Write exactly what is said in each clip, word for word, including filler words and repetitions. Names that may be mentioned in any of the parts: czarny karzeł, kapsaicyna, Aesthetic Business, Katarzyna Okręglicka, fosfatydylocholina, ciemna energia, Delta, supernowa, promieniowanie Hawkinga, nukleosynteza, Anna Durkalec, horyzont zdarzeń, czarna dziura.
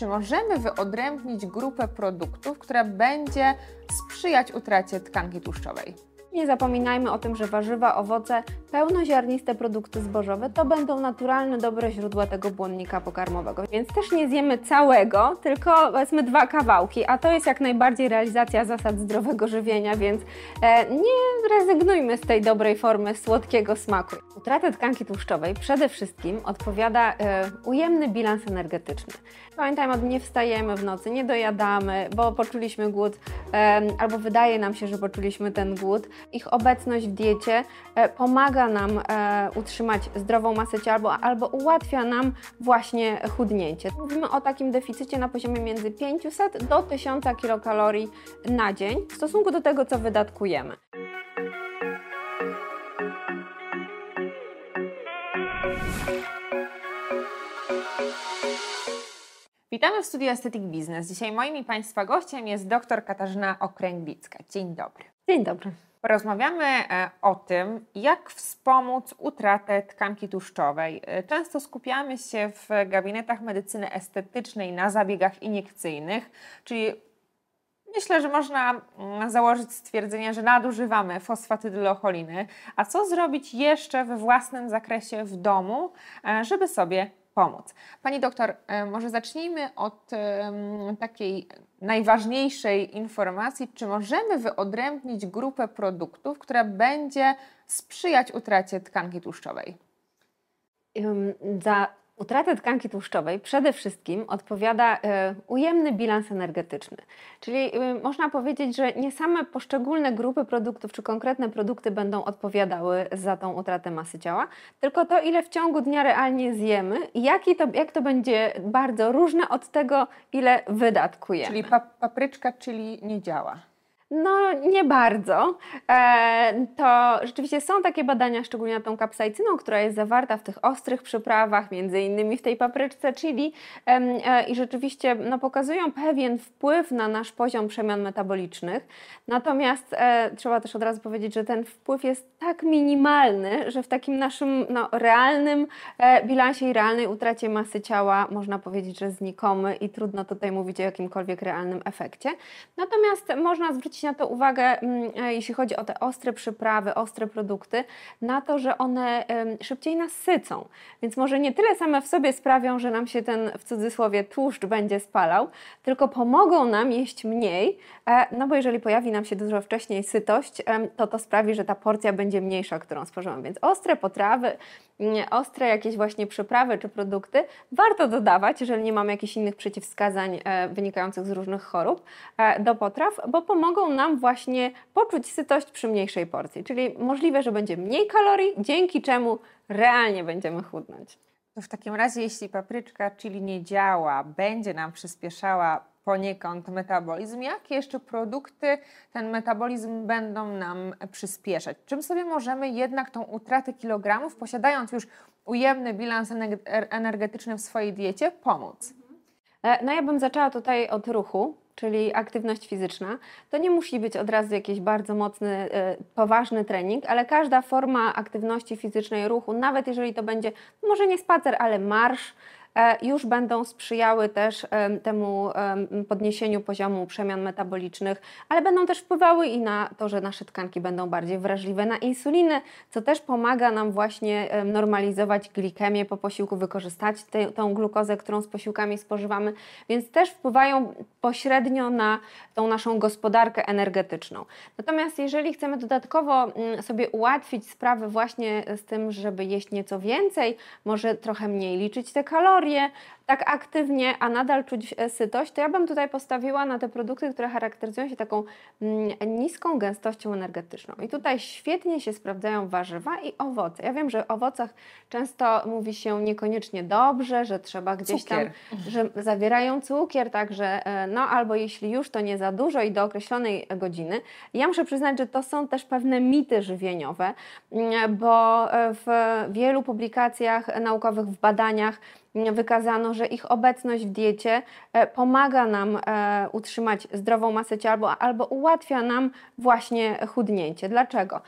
Czy możemy wyodrębnić grupę produktów, która będzie sprzyjać utracie tkanki tłuszczowej? Nie zapominajmy o tym, że warzywa, owoce, pełnoziarniste produkty zbożowe to będą naturalne, dobre źródła tego błonnika pokarmowego. Więc też nie zjemy całego, tylko weźmy dwa kawałki, a to jest jak najbardziej realizacja zasad zdrowego żywienia, więc nie rezygnujmy z tej dobrej formy słodkiego smaku. Utrata tkanki tłuszczowej przede wszystkim odpowiada ujemny bilans energetyczny. Pamiętajmy, nie wstajemy w nocy, nie dojadamy, bo poczuliśmy głód, albo wydaje nam się, że poczuliśmy ten głód. Ich obecność w diecie pomaga nam utrzymać zdrową masę ciała albo ułatwia nam właśnie chudnięcie. Mówimy o takim deficycie na poziomie między pięciuset do tysiąca kilokalorii na dzień w stosunku do tego, co wydatkujemy. Witamy w studiu Aesthetic Business. Dzisiaj moim i Państwa gościem jest dr Katarzyna Okręglicka. Dzień dobry. Dzień dobry. Porozmawiamy o tym, jak wspomóc utratę tkanki tłuszczowej. Często skupiamy się w gabinetach medycyny estetycznej na zabiegach iniekcyjnych, czyli myślę, że można założyć stwierdzenie, że nadużywamy fosfatydylocholiny. A co zrobić jeszcze we własnym zakresie w domu, żeby sobie pomóc? Pani doktor, może zacznijmy od takiej najważniejszej informacji. Czy możemy wyodrębnić grupę produktów, która będzie sprzyjać utracie tkanki tłuszczowej? Za utratę tkanki tłuszczowej przede wszystkim odpowiada ujemny bilans energetyczny. Czyli można powiedzieć, że nie same poszczególne grupy produktów czy konkretne produkty będą odpowiadały za tą utratę masy ciała, tylko to, ile w ciągu dnia realnie zjemy, jaki to, jak to będzie bardzo różne od tego, ile wydatkujemy. Czyli papryczka chili nie działa. No nie bardzo. E, to rzeczywiście są takie badania, szczególnie nad tą kapsaicyną, która jest zawarta w tych ostrych przyprawach, między innymi w tej papryczce chili, e, e, i rzeczywiście no, pokazują pewien wpływ na nasz poziom przemian metabolicznych. Natomiast e, trzeba też od razu powiedzieć, że ten wpływ jest tak minimalny, że w takim naszym no, realnym e, bilansie i realnej utracie masy ciała można powiedzieć, że znikomy i trudno tutaj mówić o jakimkolwiek realnym efekcie. Natomiast można zwrócić na to uwagę, jeśli chodzi o te ostre przyprawy, ostre produkty, na to, że one szybciej nas sycą. Więc może nie tyle same w sobie sprawią, że nam się ten, w cudzysłowie, tłuszcz będzie spalał, tylko pomogą nam jeść mniej, no bo jeżeli pojawi nam się dużo wcześniej sytość, to to sprawi, że ta porcja będzie mniejsza, którą spożywamy. Więc ostre potrawy, ostre jakieś właśnie przyprawy czy produkty warto dodawać, jeżeli nie mamy jakichś innych przeciwwskazań wynikających z różnych chorób do potraw, bo pomogą nam właśnie poczuć sytość przy mniejszej porcji, czyli możliwe, że będzie mniej kalorii, dzięki czemu realnie będziemy chudnąć. To w takim razie, jeśli papryczka chili nie działa, będzie nam przyspieszała poniekąd metabolizm, jakie jeszcze produkty ten metabolizm będą nam przyspieszać? Czym sobie możemy jednak tą utratę kilogramów, posiadając już ujemny bilans energetyczny w swojej diecie, pomóc? No ja bym zaczęła tutaj od ruchu, czyli aktywność fizyczna. To nie musi być od razu jakiś bardzo mocny, poważny trening, ale każda forma aktywności fizycznej, ruchu, nawet jeżeli to będzie może nie spacer, ale marsz, już będą sprzyjały też temu podniesieniu poziomu przemian metabolicznych, ale będą też wpływały i na to, że nasze tkanki będą bardziej wrażliwe na insulinę, co też pomaga nam właśnie normalizować glikemię po posiłku, wykorzystać te, tą glukozę, którą z posiłkami spożywamy, więc też wpływają pośrednio na tą naszą gospodarkę energetyczną. Natomiast jeżeli chcemy dodatkowo sobie ułatwić sprawę właśnie z tym, żeby jeść nieco więcej, może trochę mniej liczyć te kalorie, tak aktywnie, a nadal czuć sytość, to ja bym tutaj postawiła na te produkty, które charakteryzują się taką niską gęstością energetyczną. I tutaj świetnie się sprawdzają warzywa i owoce. Ja wiem, że o owocach często mówi się niekoniecznie dobrze, że trzeba gdzieś cukier. tam, że zawierają cukier, także no albo jeśli już, to nie za dużo i do określonej godziny. Ja muszę przyznać, że to są też pewne mity żywieniowe, bo w wielu publikacjach naukowych, w badaniach wykazano, że ich obecność w diecie pomaga nam utrzymać zdrową masę ciała albo ułatwia nam właśnie chudnięcie. Dlaczego?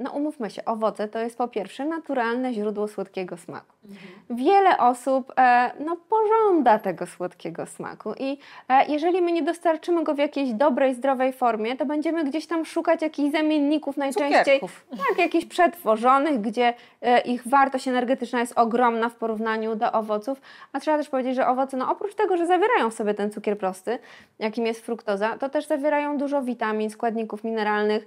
No umówmy się, owoce to jest po pierwsze naturalne źródło słodkiego smaku. Mhm. Wiele osób e, no, pożąda tego słodkiego smaku i e, jeżeli my nie dostarczymy go w jakiejś dobrej, zdrowej formie, to będziemy gdzieś tam szukać jakichś zamienników, najczęściej tak, jakichś przetworzonych, gdzie e, ich wartość energetyczna jest ogromna w porównaniu do owoców, a trzeba też powiedzieć, że owoce, no, oprócz tego, że zawierają w sobie ten cukier prosty, jakim jest fruktoza, to też zawierają dużo witamin, składników mineralnych,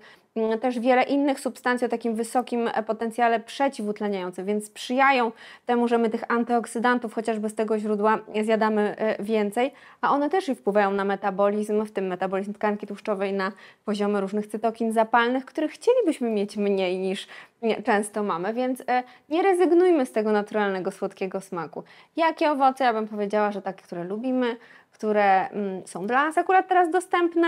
też wiele innych substancji o takim wysokim potencjale przeciwutleniającym, więc sprzyjają temu, że my tych antyoksydantów chociażby z tego źródła zjadamy więcej, a one też i wpływają na metabolizm, w tym metabolizm tkanki tłuszczowej, na poziomy różnych cytokin zapalnych, których chcielibyśmy mieć mniej niż często mamy, więc nie rezygnujmy z tego naturalnego, słodkiego smaku. Jakie owoce? Ja bym powiedziała, że takie, które lubimy, które są dla nas akurat teraz dostępne.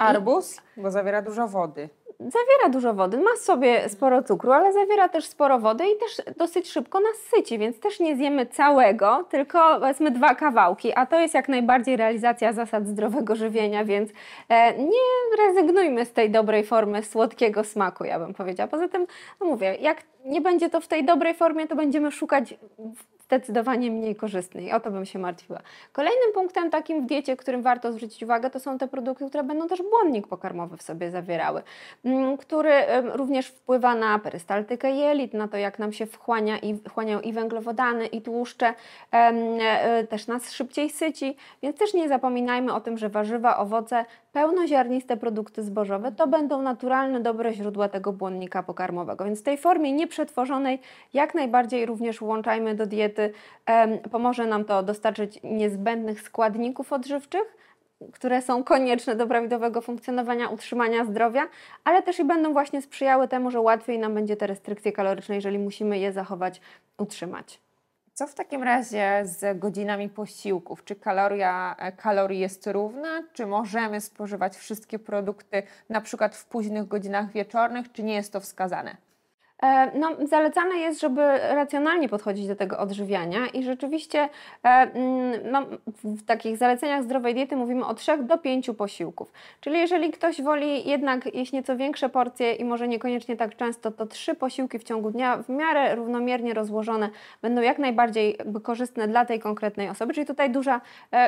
Arbuz, bo zawiera dużo wody. Zawiera dużo wody, ma w sobie sporo cukru, ale zawiera też sporo wody i też dosyć szybko nas syci, więc też nie zjemy całego, tylko powiedzmy dwa kawałki, a to jest jak najbardziej realizacja zasad zdrowego żywienia, więc nie rezygnujmy z tej dobrej formy słodkiego smaku, ja bym powiedziała. Poza tym, no mówię, jak nie będzie to w tej dobrej formie, to będziemy szukać zdecydowanie mniej korzystnej. O to bym się martwiła. Kolejnym punktem takim w diecie, którym warto zwrócić uwagę, to są te produkty, które będą też błonnik pokarmowy w sobie zawierały, który również wpływa na perystaltykę jelit, na to, jak nam się wchłania i, wchłaniają i węglowodany, i tłuszcze, też nas szybciej syci, więc też nie zapominajmy o tym, że warzywa, owoce, pełnoziarniste produkty zbożowe to będą naturalne, dobre źródła tego błonnika pokarmowego, więc w tej formie nieprzetworzonej jak najbardziej również włączajmy do diety. Pomoże nam to dostarczyć niezbędnych składników odżywczych, które są konieczne do prawidłowego funkcjonowania, utrzymania zdrowia, ale też i będą właśnie sprzyjały temu, że łatwiej nam będzie te restrykcje kaloryczne, jeżeli musimy je zachować, utrzymać. Co w takim razie z godzinami posiłków? Czy kaloria kalorii jest równa? Czy możemy spożywać wszystkie produkty na przykład w późnych godzinach wieczornych? Czy nie jest to wskazane? No, zalecane jest, żeby racjonalnie podchodzić do tego odżywiania i rzeczywiście no, w takich zaleceniach zdrowej diety mówimy o trzech do pięciu posiłków. Czyli jeżeli ktoś woli jednak jeść nieco większe porcje i może niekoniecznie tak często, to trzy posiłki w ciągu dnia w miarę równomiernie rozłożone będą jak najbardziej korzystne dla tej konkretnej osoby. Czyli tutaj duża,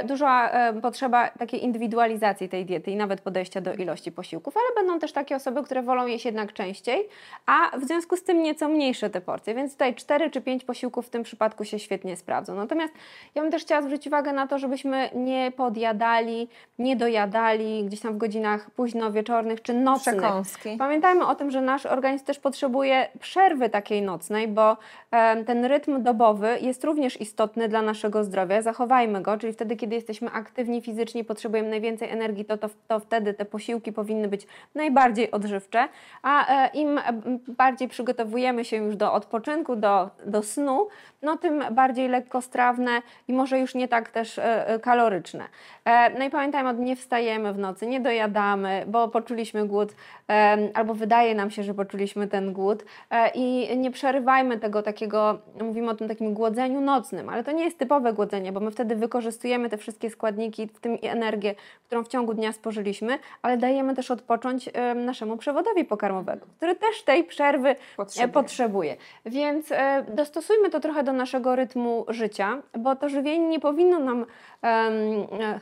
duża potrzeba takiej indywidualizacji tej diety i nawet podejścia do ilości posiłków, ale będą też takie osoby, które wolą jeść jednak częściej, a w związku z z tym nieco mniejsze te porcje, więc tutaj cztery czy pięć posiłków w tym przypadku się świetnie sprawdzą. Natomiast ja bym też chciała zwrócić uwagę na to, żebyśmy nie podjadali, nie dojadali gdzieś tam w godzinach późno wieczornych czy nocnych. Przekąski. Pamiętajmy o tym, że nasz organizm też potrzebuje przerwy takiej nocnej, bo ten rytm dobowy jest również istotny dla naszego zdrowia. Zachowajmy go, czyli wtedy, kiedy jesteśmy aktywni fizycznie, potrzebujemy najwięcej energii, to, to, to wtedy te posiłki powinny być najbardziej odżywcze, a im bardziej przy przygotowujemy się już do odpoczynku, do, do snu, no tym bardziej lekkostrawne i może już nie tak też e, kaloryczne. E, no i pamiętajmy, nie wstajemy w nocy, nie dojadamy, bo poczuliśmy głód e, albo wydaje nam się, że poczuliśmy ten głód e, i nie przerywajmy tego takiego, mówimy o tym takim głodzeniu nocnym, ale to nie jest typowe głodzenie, bo my wtedy wykorzystujemy te wszystkie składniki, w tym i energię, którą w ciągu dnia spożyliśmy, ale dajemy też odpocząć e, naszemu przewodowi pokarmowego, który też tej przerwy Potrzebuje. Potrzebuje. Więc e, dostosujmy to trochę do naszego rytmu życia, bo to żywienie nie powinno nam e,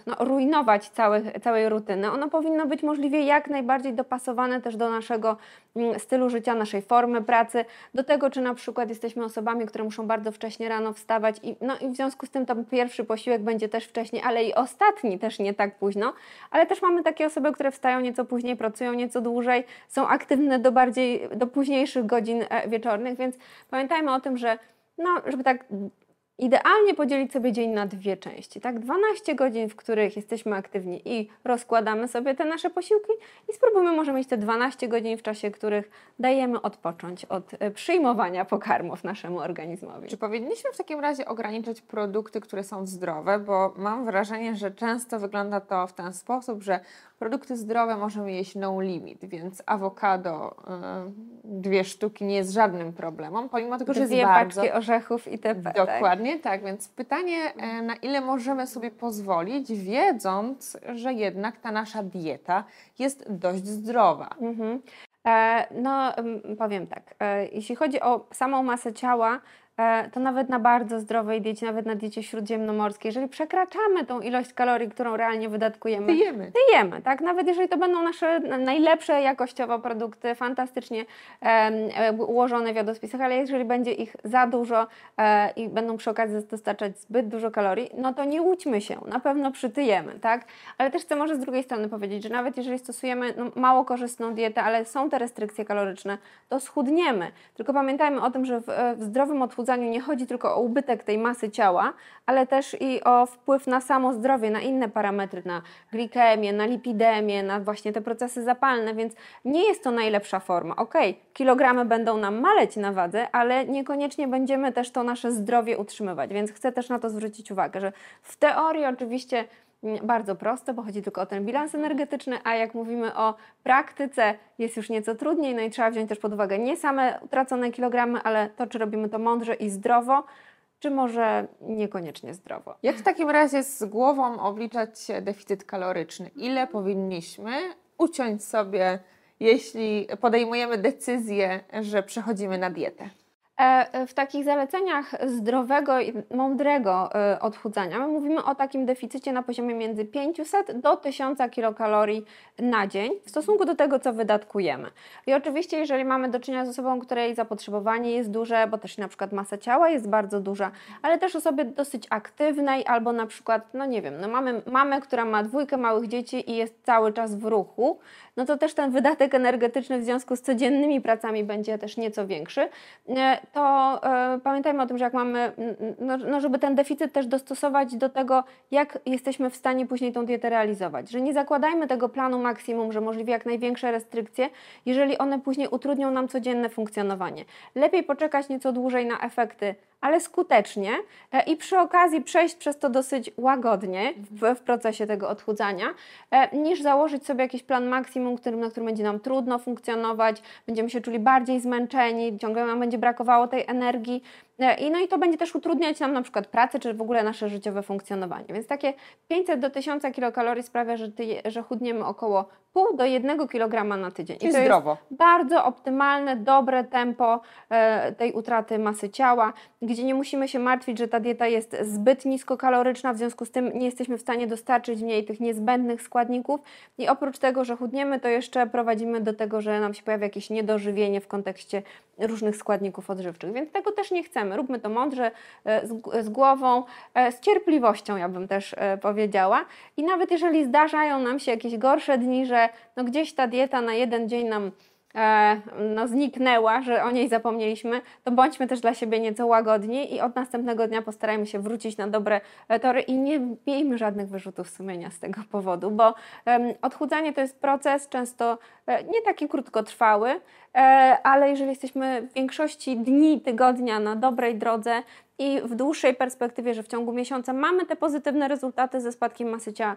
no, rujnować całych, całej rutyny. Ono powinno być możliwie jak najbardziej dopasowane też do naszego m, stylu życia, naszej formy pracy, do tego, czy na przykład jesteśmy osobami, które muszą bardzo wcześnie rano wstawać i, no, i w związku z tym to pierwszy posiłek będzie też wcześniej, ale i ostatni też nie tak późno, ale też mamy takie osoby, które wstają nieco później, pracują nieco dłużej, są aktywne do bardziej, do późniejszych godzin wieczornych, więc pamiętajmy o tym, że no, żeby tak idealnie podzielić sobie dzień na dwie części, tak? dwanaście godzin, w których jesteśmy aktywni i rozkładamy sobie te nasze posiłki i spróbujmy może mieć te dwanaście godzin, w czasie których dajemy odpocząć od przyjmowania pokarmów naszemu organizmowi. Czy powinniśmy w takim razie ograniczać produkty, które są zdrowe? Bo mam wrażenie, że często wygląda to w ten sposób, że produkty zdrowe możemy jeść no limit, więc awokado yy, dwie sztuki nie jest żadnym problemem, pomimo tego, że jest bardzo... paczki orzechów i te pe. Dokładnie, tak, więc pytanie, yy, na ile możemy sobie pozwolić, wiedząc, że jednak ta nasza dieta jest dość zdrowa. Mhm. E, no, powiem tak, e, jeśli chodzi o samą masę ciała, to nawet na bardzo zdrowej diecie, nawet na diecie śródziemnomorskiej, jeżeli przekraczamy tą ilość kalorii, którą realnie wydatkujemy, jemy. jemy, tak? Nawet jeżeli to będą nasze najlepsze jakościowo produkty, fantastycznie e, ułożone w jadłospisach, ale jeżeli będzie ich za dużo e, i będą przy okazji dostarczać zbyt dużo kalorii, no to nie łudźmy się, na pewno przytyjemy, tak? Ale też chcę może z drugiej strony powiedzieć, że nawet jeżeli stosujemy no, mało korzystną dietę, ale są te restrykcje kaloryczne, to schudniemy. Tylko pamiętajmy o tym, że w, w zdrowym odchudzaniu nie chodzi tylko o ubytek tej masy ciała, ale też i o wpływ na samo zdrowie, na inne parametry, na glikemię, na lipidemię, na właśnie te procesy zapalne, więc nie jest to najlepsza forma. Okej, okay, kilogramy będą nam maleć na wadze, ale niekoniecznie będziemy też to nasze zdrowie utrzymywać, więc chcę też na to zwrócić uwagę, że w teorii oczywiście bardzo proste, bo chodzi tylko o ten bilans energetyczny, a jak mówimy o praktyce, jest już nieco trudniej, no i trzeba wziąć też pod uwagę nie same utracone kilogramy, ale to, czy robimy to mądrze i zdrowo, czy może niekoniecznie zdrowo. Jak w takim razie z głową obliczać deficyt kaloryczny? Ile powinniśmy uciąć sobie, jeśli podejmujemy decyzję, że przechodzimy na dietę? W takich zaleceniach zdrowego i mądrego odchudzania my mówimy o takim deficycie na poziomie między pięciuset do tysiąca kilokalorii na dzień w stosunku do tego, co wydatkujemy. I oczywiście, jeżeli mamy do czynienia z osobą, której zapotrzebowanie jest duże, bo też na przykład masa ciała jest bardzo duża, ale też osobie dosyć aktywnej albo na przykład, no nie wiem, no mamy mamę, która ma dwójkę małych dzieci i jest cały czas w ruchu, no to też ten wydatek energetyczny w związku z codziennymi pracami będzie też nieco większy. To y, pamiętajmy o tym, że jak mamy, no, no żeby ten deficyt też dostosować do tego, jak jesteśmy w stanie później tą dietę realizować, że nie zakładajmy tego planu maksimum, że możliwie jak największe restrykcje, jeżeli one później utrudnią nam codzienne funkcjonowanie. Lepiej poczekać nieco dłużej na efekty, ale skutecznie e, i przy okazji przejść przez to dosyć łagodnie w, w procesie tego odchudzania, e, niż założyć sobie jakiś plan maksimum, którym, na którym będzie nam trudno funkcjonować, będziemy się czuli bardziej zmęczeni, ciągle nam będzie brakowało tej energii, I no i to będzie też utrudniać nam na przykład pracę, czy w ogóle nasze życiowe funkcjonowanie. Więc takie pięćset do tysiąca kilokalorii sprawia, że, ty, że chudniemy około pół do jednego kilograma na tydzień. I to zdrowo. Jest bardzo optymalne, dobre tempo e, tej utraty masy ciała, gdzie nie musimy się martwić, że ta dieta jest zbyt niskokaloryczna, w związku z tym nie jesteśmy w stanie dostarczyć w niej tych niezbędnych składników. I oprócz tego, że chudniemy, to jeszcze prowadzimy do tego, że nam się pojawia jakieś niedożywienie w kontekście różnych składników odżywczych. Więc tego też nie chcemy. Róbmy to mądrze, z, z głową, z cierpliwością, ja bym też powiedziała. I nawet jeżeli zdarzają nam się jakieś gorsze dni, że no gdzieś ta dieta na jeden dzień nam e, no zniknęła, że o niej zapomnieliśmy, to bądźmy też dla siebie nieco łagodni i od następnego dnia postarajmy się wrócić na dobre tory i nie miejmy żadnych wyrzutów sumienia z tego powodu, bo e, odchudzanie to jest proces często e, nie taki krótkotrwały, ale jeżeli jesteśmy w większości dni, tygodnia na dobrej drodze i w dłuższej perspektywie, że w ciągu miesiąca mamy te pozytywne rezultaty ze spadkiem masy ciała,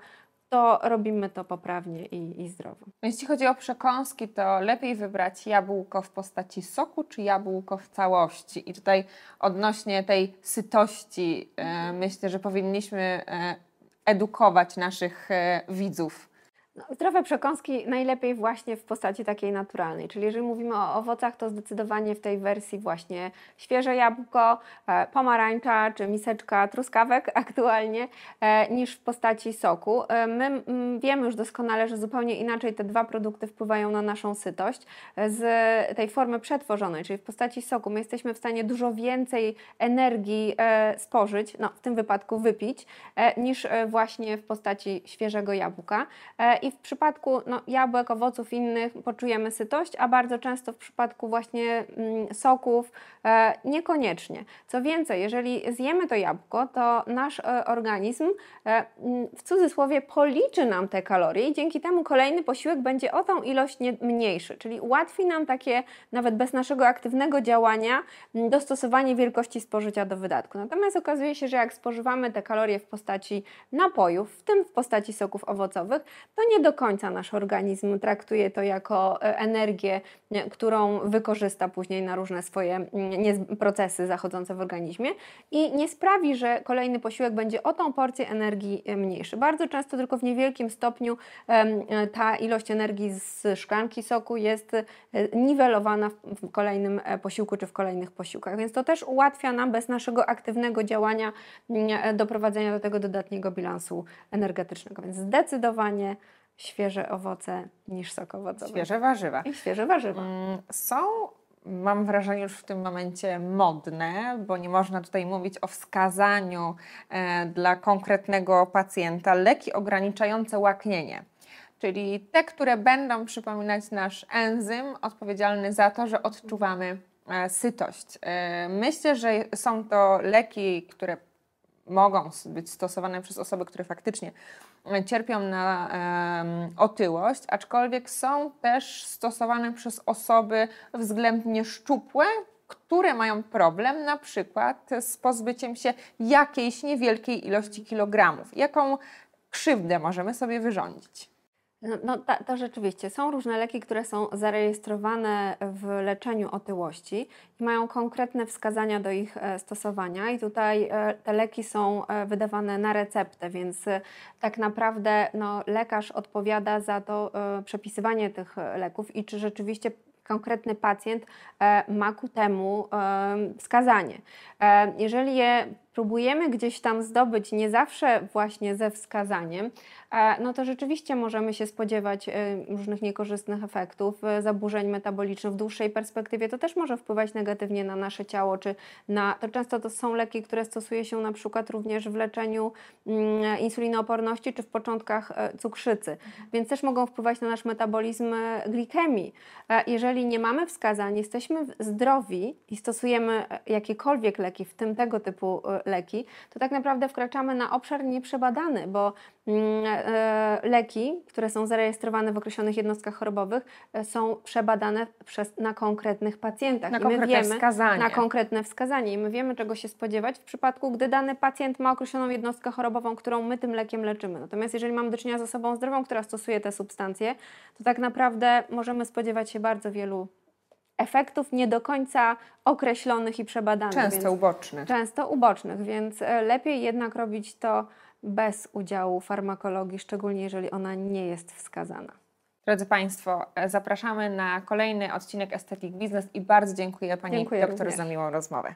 to robimy to poprawnie i, i zdrowo. Jeśli chodzi o przekąski, to lepiej wybrać jabłko w postaci soku czy jabłko w całości. I tutaj odnośnie tej sytości e, myślę, że powinniśmy e, edukować naszych e, widzów. No, zdrowe przekąski najlepiej właśnie w postaci takiej naturalnej, czyli jeżeli mówimy o owocach, to zdecydowanie w tej wersji właśnie świeże jabłko, e, pomarańcza czy miseczka truskawek aktualnie, e, niż w postaci soku. E, my m, wiemy już doskonale, że zupełnie inaczej te dwa produkty wpływają na naszą sytość. E, z tej formy przetworzonej, czyli w postaci soku, my jesteśmy w stanie dużo więcej energii e, spożyć, no w tym wypadku wypić, e, niż e, właśnie w postaci świeżego jabłka. E, I w przypadku no, jabłek, owoców innych poczujemy sytość, a bardzo często w przypadku właśnie mm, soków e, niekoniecznie. Co więcej, jeżeli zjemy to jabłko, to nasz e, organizm e, w cudzysłowie policzy nam te kalorie i dzięki temu kolejny posiłek będzie o tą ilość nie, mniejszy, czyli ułatwi nam takie, nawet bez naszego aktywnego działania, dostosowanie wielkości spożycia do wydatku. Natomiast okazuje się, że jak spożywamy te kalorie w postaci napojów, w tym w postaci soków owocowych, to nie do końca nasz organizm traktuje to jako energię, którą wykorzysta później na różne swoje procesy zachodzące w organizmie i nie sprawi, że kolejny posiłek będzie o tą porcję energii mniejszy. Bardzo często tylko w niewielkim stopniu ta ilość energii z szklanki soku jest niwelowana w kolejnym posiłku czy w kolejnych posiłkach, więc to też ułatwia nam bez naszego aktywnego działania doprowadzenia do tego dodatniego bilansu energetycznego, więc zdecydowanie świeże owoce niż sok owocowy. Świeże warzywa. I świeże warzywa. Są, mam wrażenie, już w tym momencie modne, bo nie można tutaj mówić o wskazaniu e, dla konkretnego pacjenta, leki ograniczające łaknienie. Czyli te, które będą przypominać nasz enzym odpowiedzialny za to, że odczuwamy e, sytość. E, myślę, że są to leki, które mogą być stosowane przez osoby, które faktycznie cierpią na e, otyłość, aczkolwiek są też stosowane przez osoby względnie szczupłe, które mają problem na przykład z pozbyciem się jakiejś niewielkiej ilości kilogramów. Jaką krzywdę możemy sobie wyrządzić? No, no ta, to rzeczywiście. Są różne leki, które są zarejestrowane w leczeniu otyłości i mają konkretne wskazania do ich stosowania i tutaj te leki są wydawane na receptę, więc tak naprawdę no, lekarz odpowiada za to przepisywanie tych leków i czy rzeczywiście konkretny pacjent ma ku temu wskazanie. Jeżeli je próbujemy gdzieś tam zdobyć nie zawsze właśnie ze wskazaniem, no to rzeczywiście możemy się spodziewać różnych niekorzystnych efektów, zaburzeń metabolicznych w dłuższej perspektywie. To też może wpływać negatywnie na nasze ciało, czy na, to często to są leki, które stosuje się na przykład również w leczeniu insulinooporności, czy w początkach cukrzycy, więc też mogą wpływać na nasz metabolizm glikemii. Jeżeli nie mamy wskazań, jesteśmy zdrowi i stosujemy jakiekolwiek leki, w tym tego typu leki, to tak naprawdę wkraczamy na obszar nieprzebadany, bo leki, które są zarejestrowane w określonych jednostkach chorobowych, są przebadane przez, na konkretnych pacjentach. Na I konkretne my wiemy, wskazanie. Na konkretne wskazanie. I my wiemy, czego się spodziewać w przypadku, gdy dany pacjent ma określoną jednostkę chorobową, którą my tym lekiem leczymy. Natomiast jeżeli mamy do czynienia z osobą zdrową, która stosuje te substancje, to tak naprawdę możemy spodziewać się bardzo wielu efektów nie do końca określonych i przebadanych. Często ubocznych. Często ubocznych, więc lepiej jednak robić to bez udziału farmakologii, szczególnie jeżeli ona nie jest wskazana. Drodzy Państwo, zapraszamy na kolejny odcinek Aesthetic Business i bardzo dziękuję Pani dziękuję doktor również. Za miłą rozmowę.